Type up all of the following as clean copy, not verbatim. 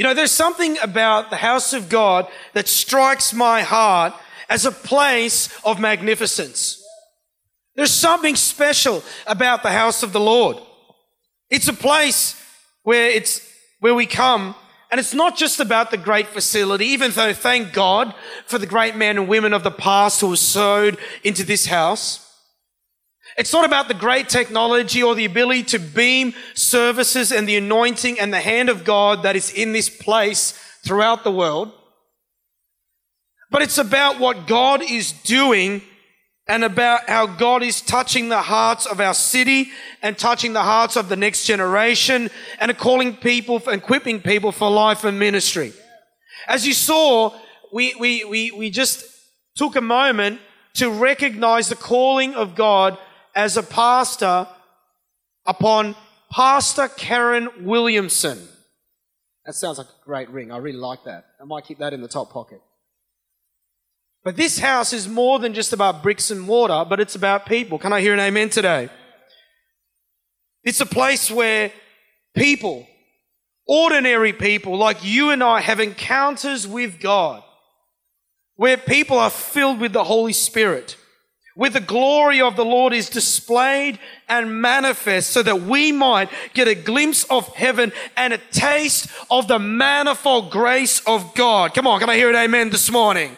You know, there's something about the house of God that strikes my heart as a place of magnificence. There's something special about the house of the Lord. It's a place where we come, and it's not just about the great facility, even though thank God for the great men and women of the past who were sowed into this house. It's not about the great technology or the ability to beam services and the anointing and the hand of God that is in this place throughout the world. But it's about what God is doing and about how God is touching the hearts of our city and touching the hearts of the next generation and calling people, equipping people for life and ministry. As you saw, we just took a moment to recognize the calling of God as a pastor upon Pastor Karen Williamson. That sounds like a great ring. I really like that. I might keep that in the top pocket. But this house is more than just about bricks and mortar, but it's about people. Can I hear an amen today? It's a place where people, ordinary people like you and I, have encounters with God, where people are filled with the Holy Spirit, where the glory of the Lord is displayed and manifest so that we might get a glimpse of heaven and a taste of the manifold grace of God. Come on, can I hear an amen this morning?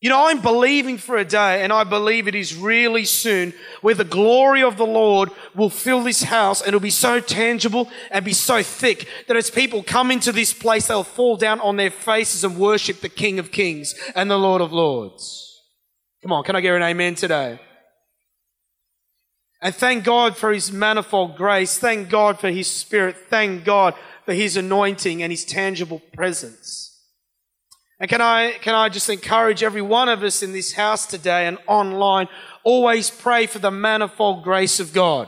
You know, I'm believing for a day, and I believe it is really soon, where the glory of the Lord will fill this house, and it'll be so tangible and be so thick that as people come into this place, they'll fall down on their faces and worship the King of Kings and the Lord of Lords. Come on, can I get an amen today? And thank God for His manifold grace. Thank God for His Spirit. Thank God for His anointing and His tangible presence. And can I just encourage every one of us in this house today and online, always pray for the manifold grace of God.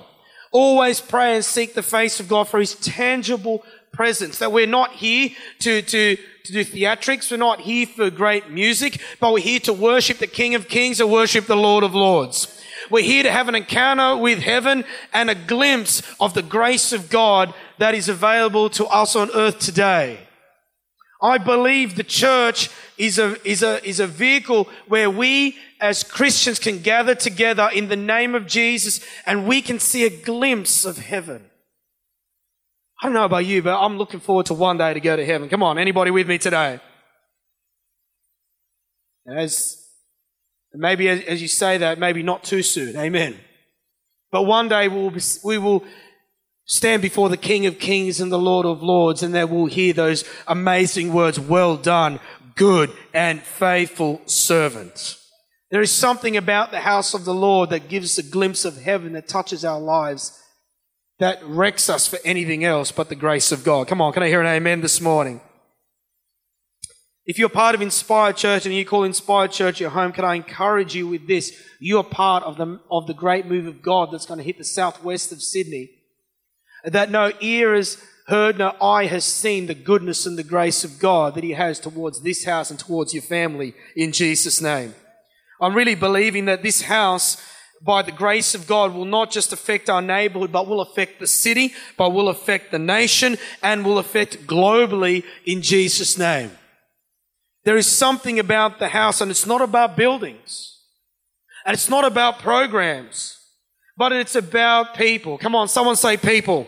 Always pray and seek the face of God for His tangible presence, that we're not here to do theatrics, we're not here for great music, but we're here to worship the King of Kings and worship the Lord of Lords. We're here to have an encounter with heaven and a glimpse of the grace of God that is available to us on earth today. I believe the church is a vehicle where we as Christians can gather together in the name of Jesus and we can see a glimpse of heaven. I don't know about you, but I'm looking forward to one day to go to heaven. Come on, anybody with me today? As you say that, maybe not too soon. Amen. But one day we will stand before the King of Kings and the Lord of Lords, and they will hear those amazing words, "Well done, good and faithful servant." There is something about the house of the Lord that gives a glimpse of heaven that touches our lives, that wrecks us for anything else but the grace of God. Come on, can I hear an amen this morning? If you're part of Inspire Church and you call Inspire Church your home, can I encourage you with this? You are part of the great move of God that's going to hit the southwest of Sydney, that no ear has heard, no eye has seen the goodness and the grace of God that He has towards this house and towards your family in Jesus' name. I'm really believing that this house, by the grace of God, will not just affect our neighborhood, but will affect the city, but will affect the nation, and will affect globally in Jesus' name. There is something about the house, and it's not about buildings, and it's not about programs, but it's about people. Come on, someone say people.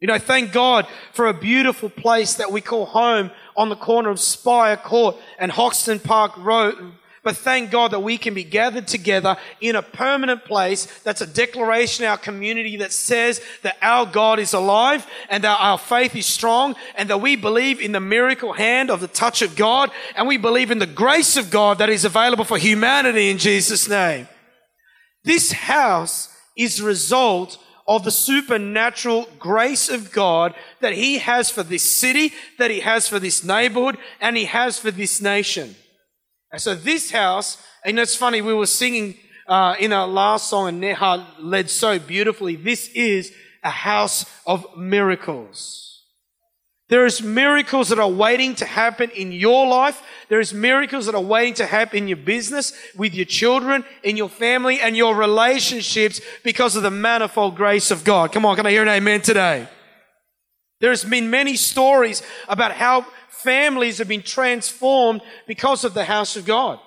You know, thank God for a beautiful place that we call home on the corner of Spire Court and Hoxton Park Road. But thank God that we can be gathered together in a permanent place that's a declaration in our community that says that our God is alive and that our faith is strong and that we believe in the miracle hand of the touch of God and we believe in the grace of God that is available for humanity in Jesus' name. This house is a result of the supernatural grace of God that He has for this city, that He has for this neighborhood, and He has for this nation. And so this house, and it's funny, we were singing in our last song, and Neha led so beautifully, this is a house of miracles. There is miracles that are waiting to happen in your life. There is miracles that are waiting to happen in your business, with your children, in your family, and your relationships because of the manifold grace of God. Come on, can I hear an amen today? There's been many stories about how families have been transformed because of the house of God.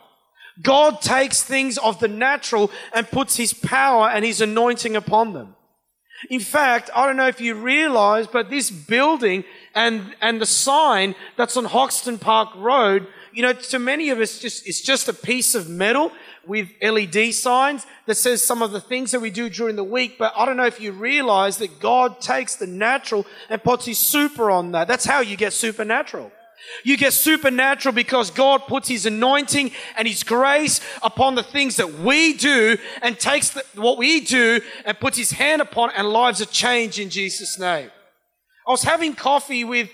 God takes things of the natural and puts His power and His anointing upon them. In fact, I don't know if you realize, but this building and the sign that's on Hoxton Park Road, you know, to many of us, it's just a piece of metal with LED signs that says some of the things that we do during the week. But I don't know if you realize that God takes the natural and puts His super on that. That's how you get supernatural. You get supernatural because God puts His anointing and His grace upon the things that we do and takes what we do and puts His hand upon, and lives are changed in Jesus' name. I was having coffee with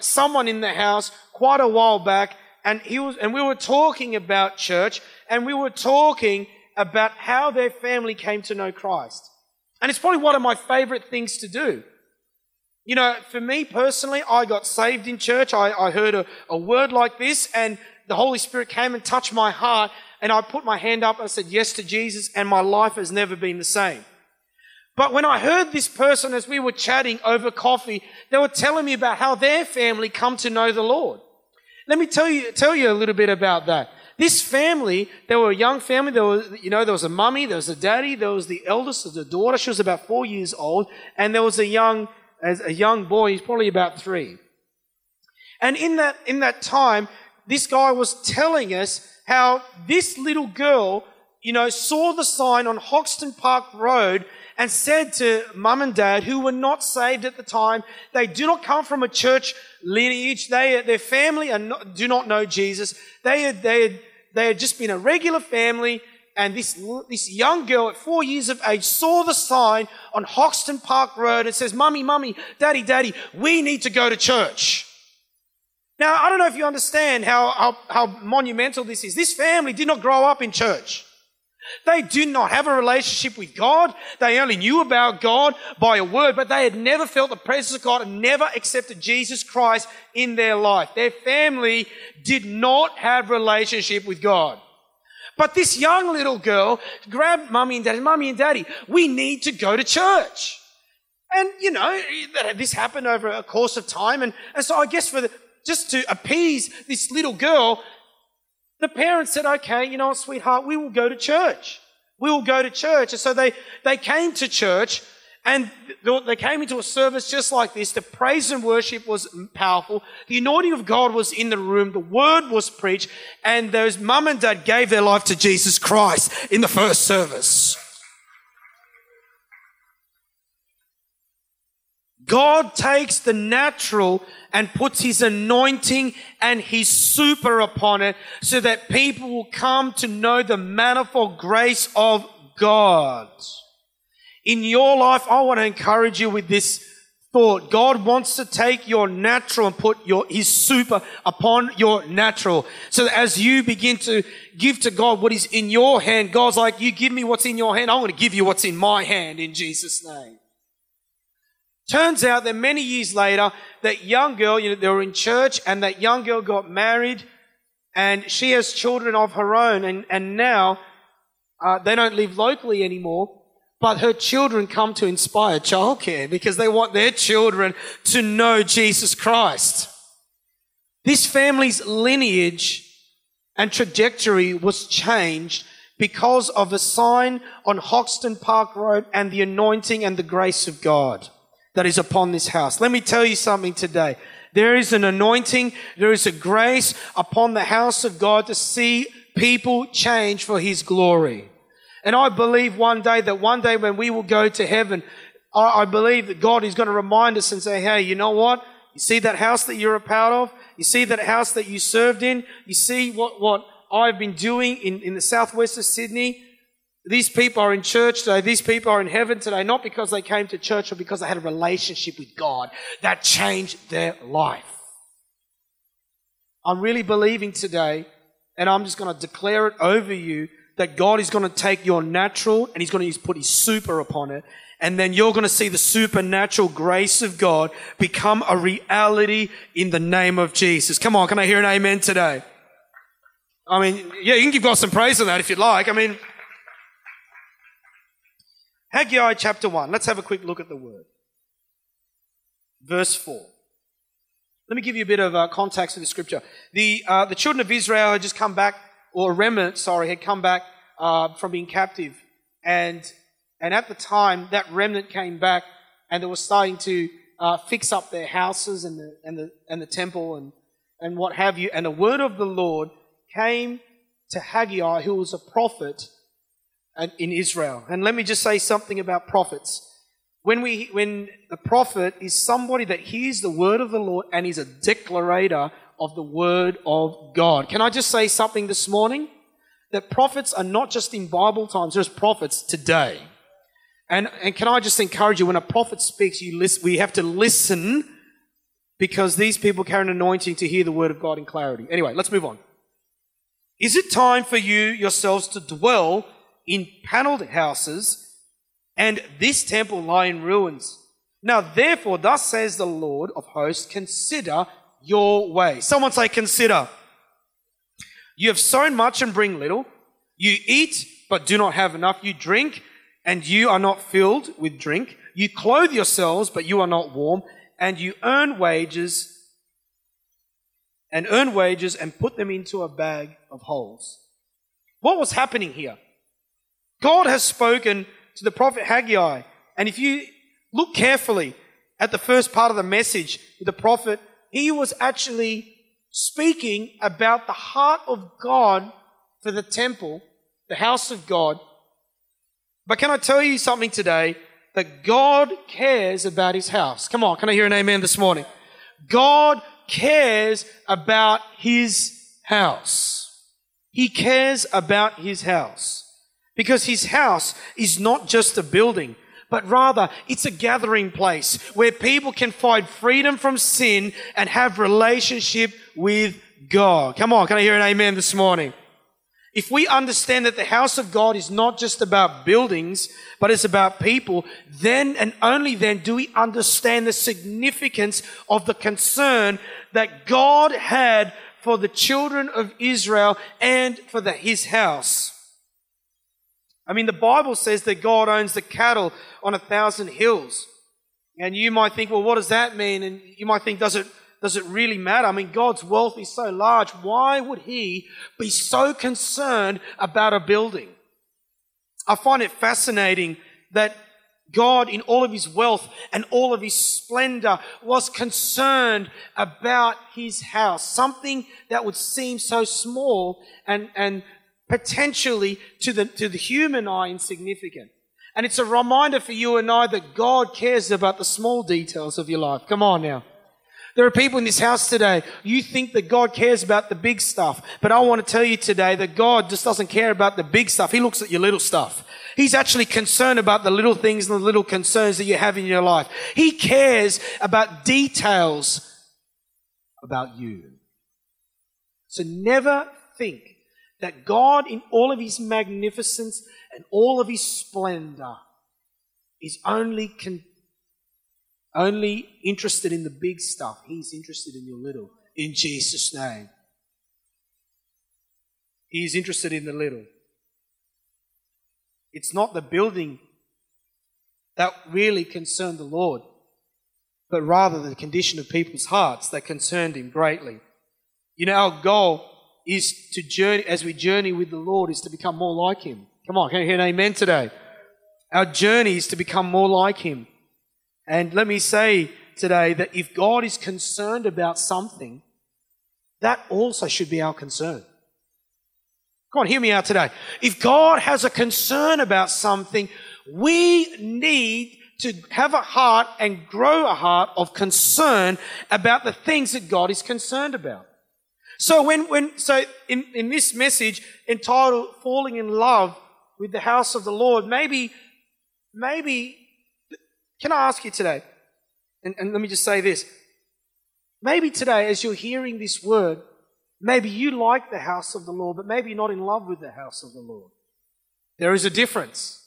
someone in the house quite a while back, and we were talking about church, and we were talking about how their family came to know Christ. And it's probably one of my favorite things to do. You know, for me personally, I got saved in church. I heard a word like this, and the Holy Spirit came and touched my heart, and I put my hand up and I said yes to Jesus, and my life has never been the same. But when I heard this person, as we were chatting over coffee, they were telling me about how their family come to know the Lord. Let me tell you a little bit about that. This family, they were a young family. There was a mummy, there was a daddy, there was the eldest, there was a daughter. She was about 4 years old, and there was a young boy, he's probably about 3. And in that time, this guy was telling us how this little girl, you know, saw the sign on Hoxton Park Road and said to mum and dad, who were not saved at the time, they do not come from a church lineage, their family do not know Jesus, they had just been a regular family. And this young girl at 4 years of age saw the sign on Hoxton Park Road and says, "Mummy, mummy, daddy, daddy, we need to go to church." Now, I don't know if you understand how monumental this is. This family did not grow up in church. They did not have a relationship with God. They only knew about God by a word, but they had never felt the presence of God and never accepted Jesus Christ in their life. Their family did not have relationship with God. But this young little girl grabbed mummy and daddy, we need to go to church. And, you know, this happened over a course of time. And so I guess just to appease this little girl, the parents said, okay, you know what, sweetheart, we will go to church. We will go to church. And so they came to church, and they came into a service just like this. The praise and worship was powerful. The anointing of God was in the room. The word was preached. And those mum and dad gave their life to Jesus Christ in the first service. God takes the natural and puts His anointing and His super upon it so that people will come to know the manifold grace of God. In your life, I want to encourage you with this thought. God wants to take your natural and put His super upon your natural. So that as you begin to give to God what is in your hand, God's like, you give me what's in your hand, I'm going to give you what's in my hand in Jesus' name. Turns out that many years later, that young girl, you know, they were in church, and that young girl got married, and she has children of her own, and now they don't live locally anymore. But her children come to Inspire Childcare because they want their children to know Jesus Christ. This family's lineage and trajectory was changed because of a sign on Hoxton Park Road and the anointing and the grace of God that is upon this house. Let me tell you something today. There is an anointing, there is a grace upon the house of God to see people change for His glory. And I believe one day when we will go to heaven, I believe that God is going to remind us and say, hey, you know what? You see that house that you're a part of? You see that house that you served in? You see what I've been doing in the southwest of Sydney? These people are in church today. These people are in heaven today, not because they came to church, but because they had a relationship with God that changed their life. I'm really believing today, and I'm just going to declare it over you, that God is going to take your natural and He's going to put His super upon it, and then you're going to see the supernatural grace of God become a reality in the name of Jesus. Come on, can I hear an amen today? I mean, yeah, you can give God some praise on that if you'd like. I mean, Haggai chapter 1, let's have a quick look at the word. verse 4. Let me give you a bit of context to the scripture. The children of Israel had just come back, or a remnant, had come back from being captive. And at the time, that remnant came back and they were starting to fix up their houses and the temple and what have you. And the word of the Lord came to Haggai, who was a prophet in Israel. And let me just say something about prophets. When the prophet is somebody that hears the word of the Lord and is a declarator of the word of God. Can I just say something this morning? That prophets are not just in Bible times, there's prophets today. And can I just encourage you, when a prophet speaks, we have to listen, because these people carry an anointing to hear the word of God in clarity. Anyway, let's move on. Is it time for you yourselves to dwell in panelled houses, and this temple lie in ruins? Now therefore, thus says the Lord of hosts, consider your way. Someone say, consider. You have sown much and bring little. You eat, but do not have enough. You drink, and you are not filled with drink. You clothe yourselves, but you are not warm. And you earn wages and put them into a bag of holes. What was happening here? God has spoken to the prophet Haggai. And if you look carefully at the first part of the message with the prophet, he was actually speaking about the heart of God for the temple, the house of God. But can I tell you something today? That God cares about his house. Come on, can I hear an amen this morning? God cares about his house. He cares about his house. Because his house is not just a building, but rather it's a gathering place where people can find freedom from sin and have relationship with God. Come on, can I hear an amen this morning? If we understand that the house of God is not just about buildings, but it's about people, then and only then do we understand the significance of the concern that God had for the children of Israel and for his house. I mean, the Bible says that God owns the cattle on 1,000 hills. And you might think, well, what does that mean? And you might think, does it really matter? I mean, God's wealth is so large. Why would he be so concerned about a building? I find it fascinating that God, in all of his wealth and all of his splendor, was concerned about his house, something that would seem so small and potentially to the human eye insignificant. And it's a reminder for you and I that God cares about the small details of your life. Come on now. There are people in this house today, you think that God cares about the big stuff, but I want to tell you today that God just doesn't care about the big stuff. He looks at your little stuff. He's actually concerned about the little things and the little concerns that you have in your life. He cares about details about you. So never think that God, in all of his magnificence and all of his splendor, is only interested in the big stuff. He's interested in your little, in Jesus' name. He's interested in the little. It's not the building that really concerned the Lord, but rather the condition of people's hearts that concerned him greatly. You know, our goal is to journey, as we journey with the Lord, is to become more like him. Come on, can you hear an amen today? Our journey is to become more like him. And let me say today that if God is concerned about something, that also should be our concern. Come on, hear me out today. If God has a concern about something, we need to have a heart and grow a heart of concern about the things that God is concerned about. So in this message entitled Falling in Love with the House of the Lord, maybe can I ask you today, and let me just say this, maybe today as you're hearing this word, maybe you like the house of the Lord, but maybe you're not in love with the house of the Lord. There is a difference.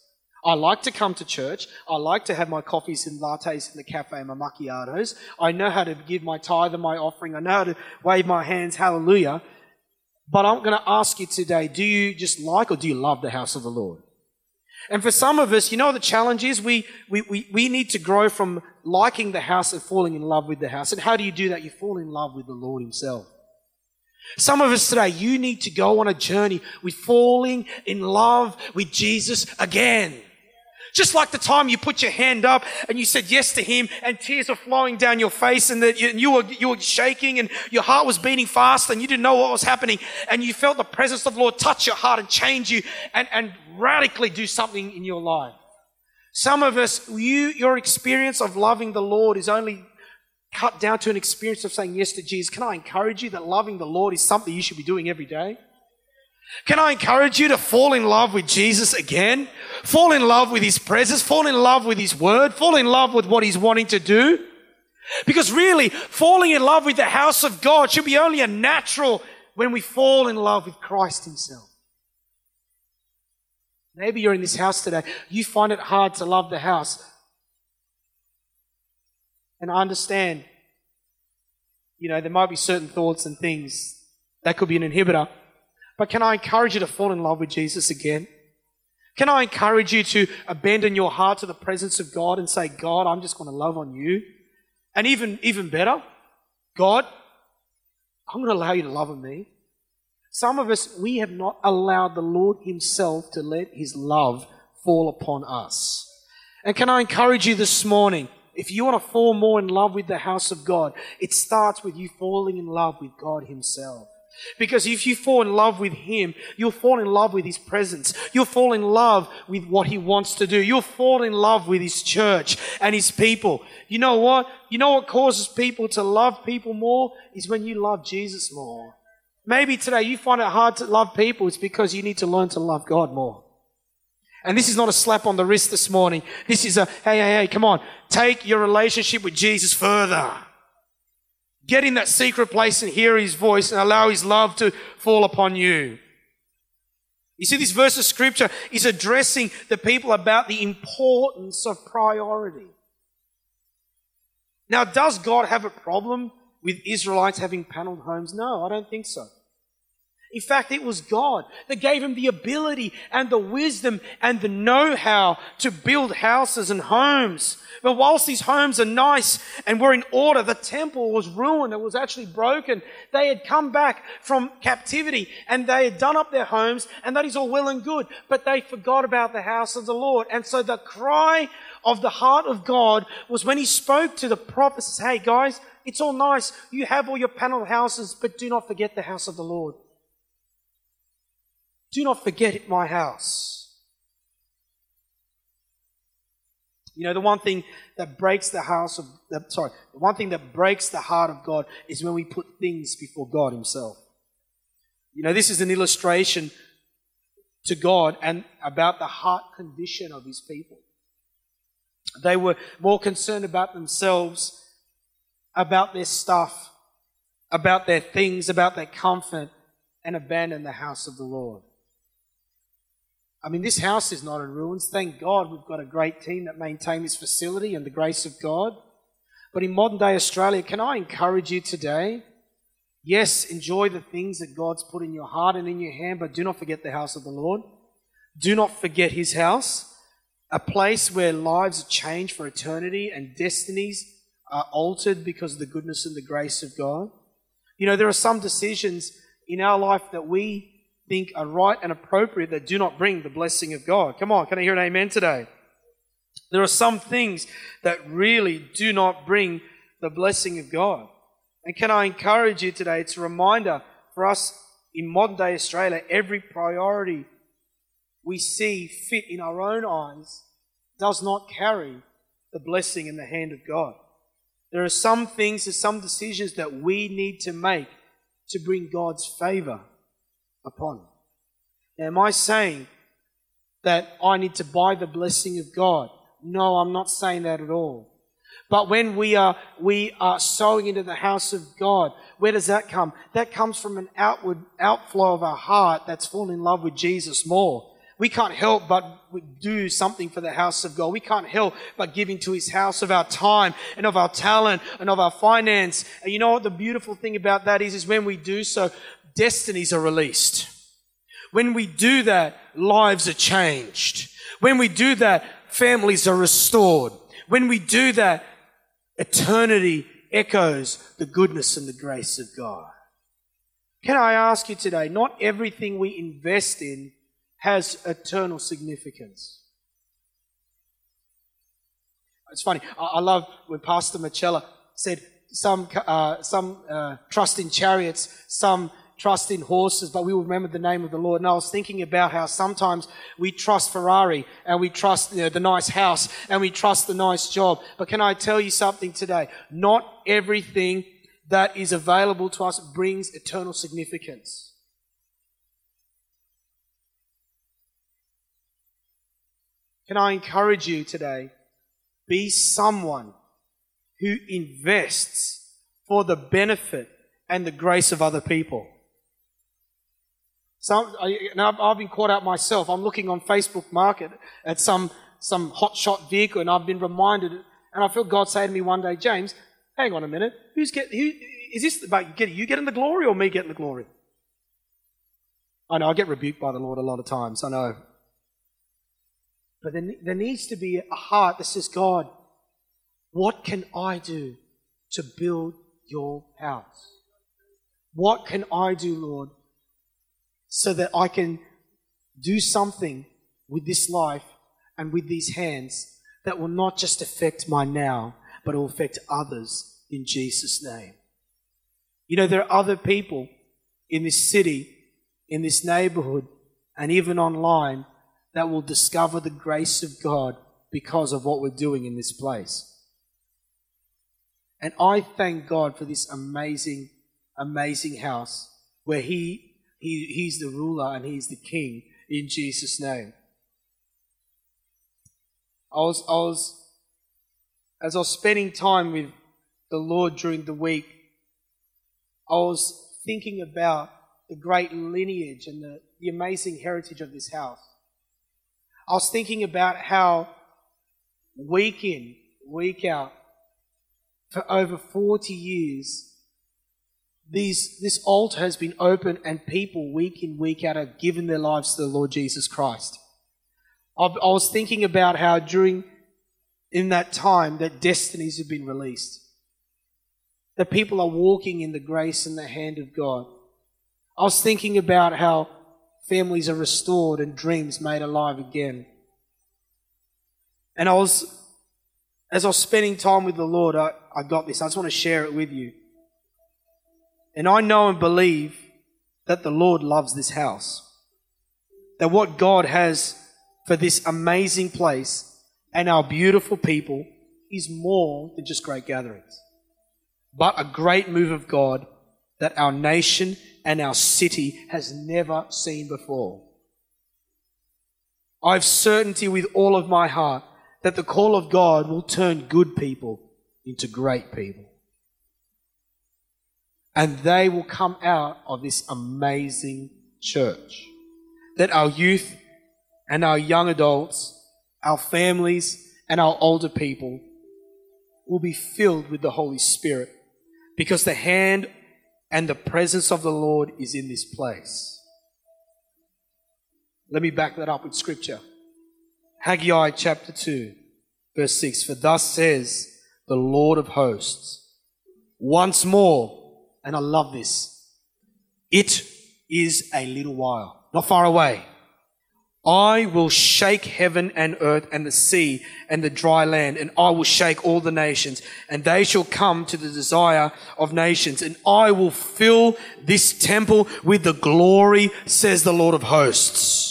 I like to come to church. I like to have my coffees and lattes in the cafe and my macchiatos. I know how to give my tithe and my offering. I know how to wave my hands, hallelujah. But I'm going to ask you today, do you just like or do you love the house of the Lord? And for some of us, you know what the challenge is? We need to grow from liking the house and falling in love with the house. And how do you do that? You fall in love with the Lord himself. Some of us today, you need to go on a journey with falling in love with Jesus again. Just like the time you put your hand up and you said yes to him and tears were flowing down your face and that you were shaking and your heart was beating fast and you didn't know what was happening and you felt the presence of the Lord touch your heart and change you and radically do something in your life. Some of us, your experience of loving the Lord is only cut down to an experience of saying yes to Jesus. Can I encourage you that loving the Lord is something you should be doing every day? Can I encourage you to fall in love with Jesus again? Fall in love with his presence. Fall in love with his word. Fall in love with what he's wanting to do. Because really, falling in love with the house of God should be only a natural when we fall in love with Christ himself. Maybe you're in this house today. You find it hard to love the house. And I understand, there might be certain thoughts and things that could be an inhibitor. But can I encourage you to fall in love with Jesus again? Can I encourage you to abandon your heart to the presence of God and say, God, I'm just going to love on you? And even better, God, I'm going to allow you to love on me. Some of us, we have not allowed the Lord himself to let his love fall upon us. And can I encourage you this morning, if you want to fall more in love with the house of God, it starts with you falling in love with God himself. Because if you fall in love with him, you'll fall in love with his presence. You'll fall in love with what he wants to do. You'll fall in love with his church and his people. You know what? You know what causes people to love people more is when you love Jesus more. Maybe today you find it hard to love people. It's because you need to learn to love God more. And this is not a slap on the wrist this morning. This is a, hey, come on. Take your relationship with Jesus further. Get in that secret place and hear his voice and allow his love to fall upon you. You see, this verse of scripture is addressing the people about the importance of priority. Now, does God have a problem with Israelites having paneled homes? No, I don't think so. In fact, it was God that gave him the ability and the wisdom and the know-how to build houses and homes. But whilst these homes are nice and were in order, the temple was ruined. It was actually broken. They had come back from captivity and they had done up their homes, and that is all well and good. But they forgot about the house of the Lord. And so the cry of the heart of God was when he spoke to the prophets, hey guys, it's all nice. You have all your paneled houses, but do not forget the house of the Lord. Do not forget my house. The one thing that breaks the heart of God is when we put things before God himself. This is an illustration to God and about the heart condition of his people. They were more concerned about themselves, about their stuff, about their things, about their comfort, and abandoned the house of the Lord. This house is not in ruins. Thank God we've got a great team that maintain this facility and the grace of God. But in modern day Australia, can I encourage you today? Yes, enjoy the things that God's put in your heart and in your hand, but do not forget the house of the Lord. Do not forget his house, a place where lives are changed for eternity and destinies are altered because of the goodness and the grace of God. There are some decisions in our life that we think are right and appropriate that do not bring the blessing of God. Come on, can I hear an amen today? There are some things that really do not bring the blessing of God. And can I encourage you today, it's a reminder for us in modern day Australia, every priority we see fit in our own eyes does not carry the blessing in the hand of God. There are some things, there's some decisions that we need to make to bring God's favor upon. Now, am I saying that I need to buy the blessing of God? No, I'm not saying that at all. But when we are sowing into the house of God, where does that come? That comes from an outward outflow of our heart that's fallen in love with Jesus more. We can't help but do something for the house of God. We can't help but give into his house of our time and of our talent and of our finance. And you know what the beautiful thing about that is when we do so, destinies are released. When we do that, lives are changed. When we do that, families are restored. When we do that, Eternity echoes the goodness and the grace of God. Can I ask you today, not everything we invest in has eternal significance. It's funny, I love when Pastor Michella said some trust in chariots, some trust in horses, but we will remember the name of the Lord. And I was thinking about how sometimes we trust Ferrari and we trust the nice house and we trust the nice job. But can I tell you something today? Not everything that is available to us brings eternal significance. Can I encourage you today, be someone who invests for the benefit and the grace of other people. Now I've been caught out myself. I'm looking on Facebook Market at some hotshot vehicle, and I've been reminded, and I felt God say to me one day, James, hang on a minute. Who is this about? You getting the glory or me getting the glory? I know I get rebuked by the Lord a lot of times. I know, but there needs to be a heart that says, God, what can I do to build your house? What can I do, Lord, so that I can do something with this life and with these hands that will not just affect my now, but will affect others in Jesus' name? You know, there are other people in this city, in this neighborhood, and even online that will discover the grace of God because of what we're doing in this place. And I thank God for this amazing, amazing house where He's the ruler and He's the King in Jesus' name. As I was spending time with the Lord during the week, I was thinking about the great lineage and the amazing heritage of this house. I was thinking about how week in, week out, for over 40 years, this altar has been open and people week in, week out have given their lives to the Lord Jesus Christ. I was thinking about how in that time that destinies have been released, that people are walking in the grace and the hand of God. I was thinking about how families are restored and dreams made alive again. And as I was spending time with the Lord, I got this. I just want to share it with you. And I know and believe that the Lord loves this house. That what God has for this amazing place and our beautiful people is more than just great gatherings, but a great move of God that our nation and our city has never seen before. I have certainty with all of my heart that the call of God will turn good people into great people. And they will come out of this amazing church. That our youth and our young adults, our families and our older people will be filled with the Holy Spirit because the hand and the presence of the Lord is in this place. Let me back that up with Scripture. Haggai chapter 2, verse 6, for thus says the Lord of hosts, once more, and I love this, it is a little while, not far away, I will shake heaven and earth and the sea and the dry land, and I will shake all the nations, and they shall come to the desire of nations, and I will fill this temple with the glory, says the Lord of hosts.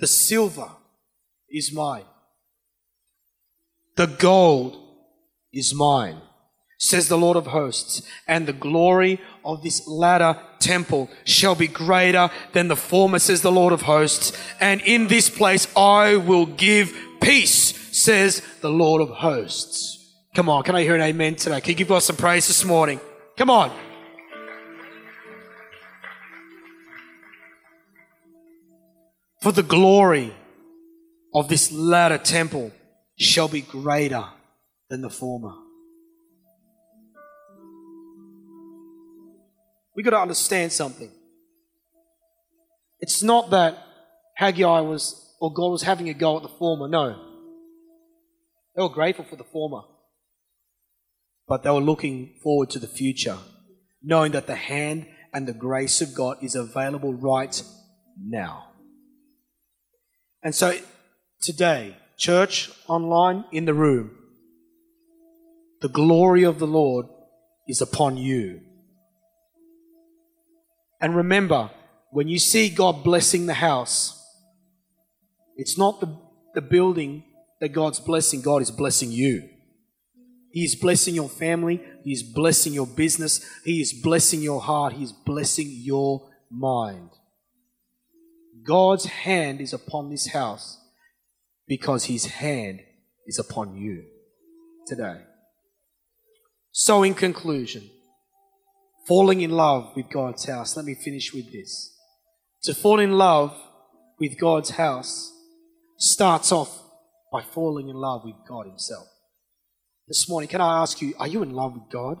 The silver is mine. The gold is mine, says the Lord of hosts. And the glory of this latter temple shall be greater than the former, says the Lord of hosts. And in this place I will give peace, says the Lord of hosts. Come on, can I hear an amen today? Can you give God some praise this morning? Come on. For the glory of this latter temple shall be greater than the former. We've got to understand something. It's not that Haggai was, or God was having a go at the former, no. They were grateful for the former, but they were looking forward to the future, knowing that the hand and the grace of God is available right now. And so today, church, online, in the room, the glory of the Lord is upon you. And remember, when you see God blessing the house, it's not the building that God's blessing. God is blessing you. He is blessing your family. He is blessing your business. He is blessing your heart. He is blessing your mind. God's hand is upon this house because His hand is upon you today. So in conclusion, falling in love with God's house. Let me finish with this. To fall in love with God's house starts off by falling in love with God Himself. This morning, can I ask you, are you in love with God?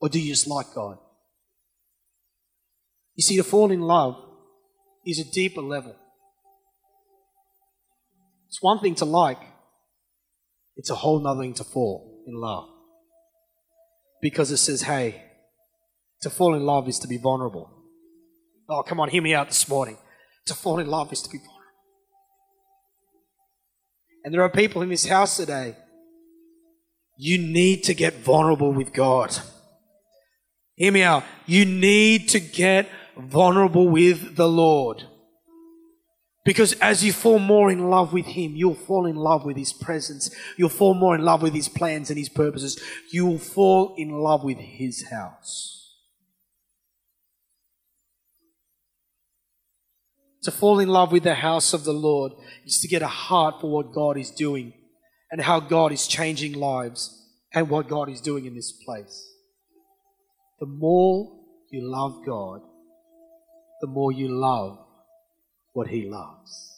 Or do you just like God? You see, to fall in love is a deeper level. It's one thing to like, it's a whole nother thing to fall in love. Because it says, hey, to fall in love is to be vulnerable. Oh, come on, hear me out this morning. To fall in love is to be vulnerable. And there are people in this house today, you need to get vulnerable with God. Hear me out. You need to get vulnerable with the Lord. Because as you fall more in love with Him, you'll fall in love with His presence. You'll fall more in love with His plans and His purposes. You'll fall in love with His house. To fall in love with the house of the Lord is to get a heart for what God is doing and how God is changing lives and what God is doing in this place. The more you love God, the more you love what He loves.